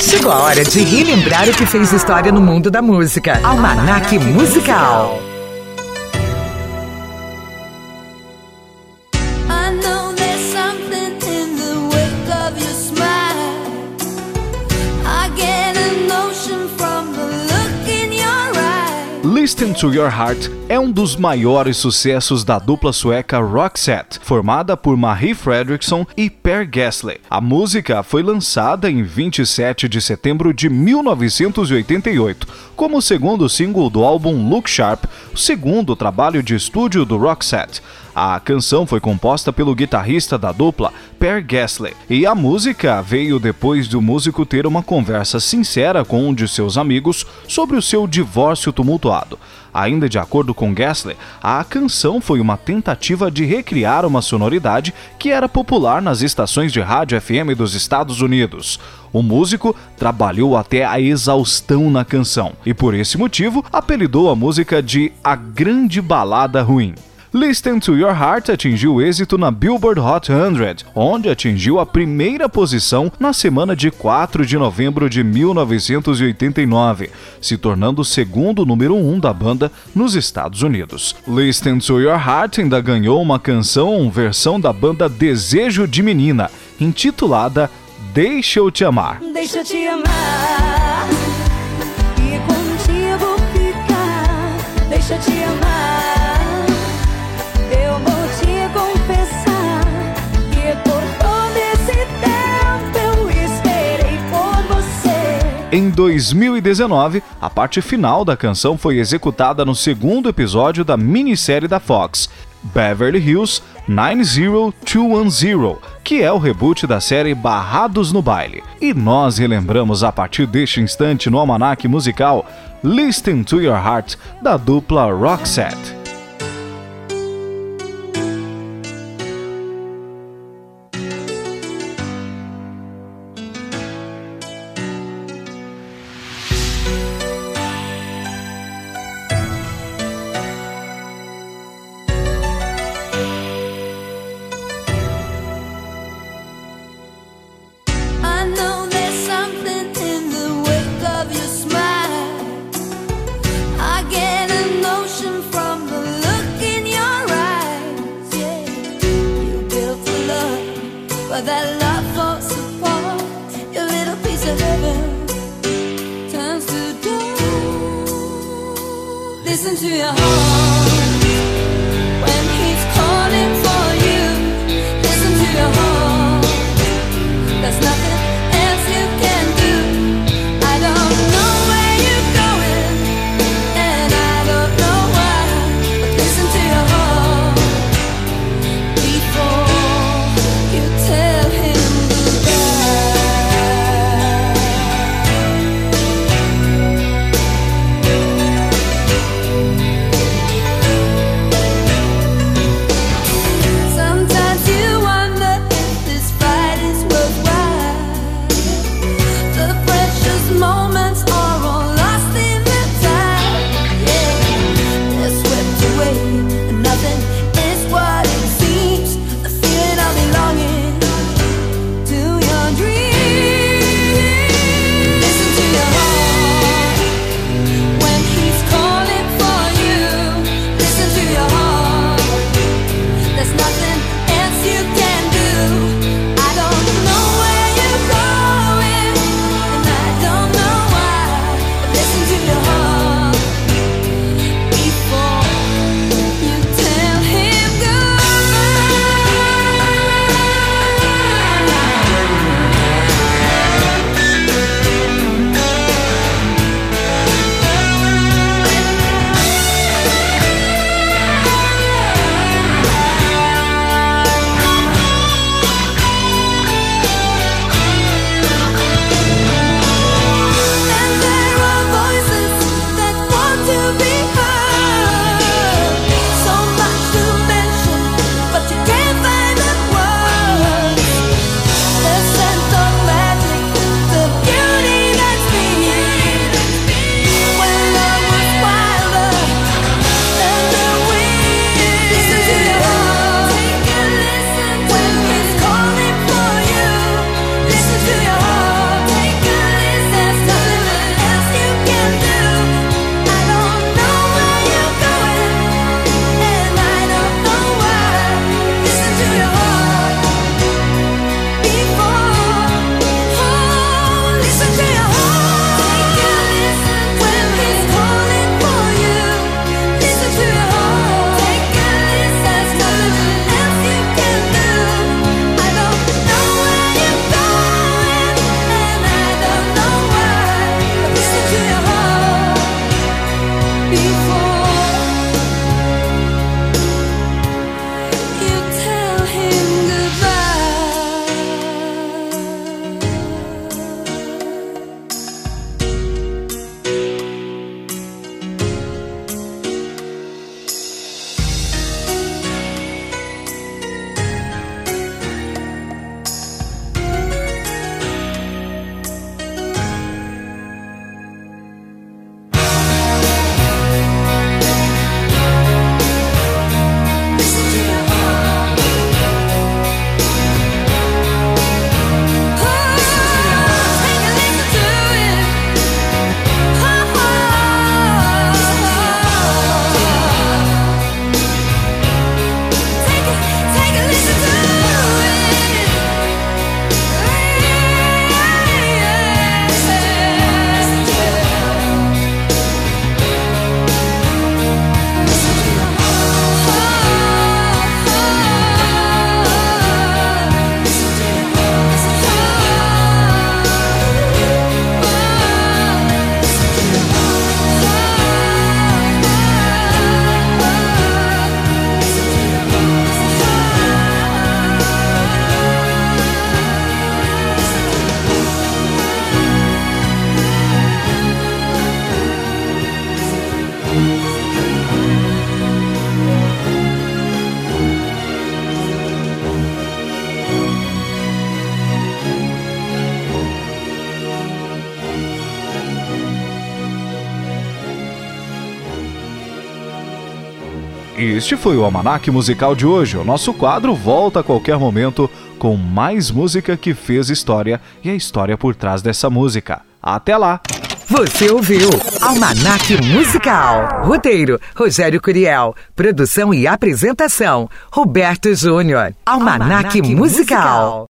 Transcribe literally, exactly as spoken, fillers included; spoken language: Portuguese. Chegou a hora de relembrar o que fez história no mundo da música. Almanaque Musical. Listen to Your Heart é um dos maiores sucessos da dupla sueca Roxette, formada por Marie Fredriksson e Per Gessle. A música foi lançada em vinte e sete de setembro de mil novecentos e oitenta e oito, como o segundo single do álbum Look Sharp, o segundo trabalho de estúdio do Roxette. A canção foi composta pelo guitarrista da dupla, Per Gessle, e a música veio depois do músico ter uma conversa sincera com um de seus amigos sobre o seu divórcio tumultuado. Ainda de acordo com Gessle, a canção foi uma tentativa de recriar uma sonoridade que era popular nas estações de rádio F M dos Estados Unidos. O músico trabalhou até a exaustão na canção e, por esse motivo, apelidou a música de A Grande Balada Ruim. Listen to Your Heart atingiu êxito na Billboard Hot cem, onde atingiu a primeira posição na semana de quatro de novembro de mil novecentos e oitenta e nove, se tornando o segundo número um da banda nos Estados Unidos. Listen to Your Heart ainda ganhou uma canção versão da banda Desejo de Menina, intitulada Deixa Eu Te Amar. Deixa eu te amar e contigo ficar. Deixa eu te amar. Em dois mil e dezenove, a parte final da canção foi executada no segundo episódio da minissérie da Fox, Beverly Hills nove zero dois um zero, que é o reboot da série Barrados no Baile. E nós relembramos a partir deste instante no almanaque musical Listen to Your Heart, da dupla Roxette. Listen to your heart when he's calling for you. Listen to your heart. There's nothing else you can do. I don't know where you're going, and I don't know why. But listen to your heart before you tell him goodbye. este foi o Almanaque Musical de hoje. O nosso quadro volta a qualquer momento com mais música que fez história e a história por trás dessa música. Até lá! Você ouviu Almanaque Musical. Roteiro, Rogério Curiel. Produção e apresentação, Roberto Júnior. Almanaque, Almanaque Musical. Musical.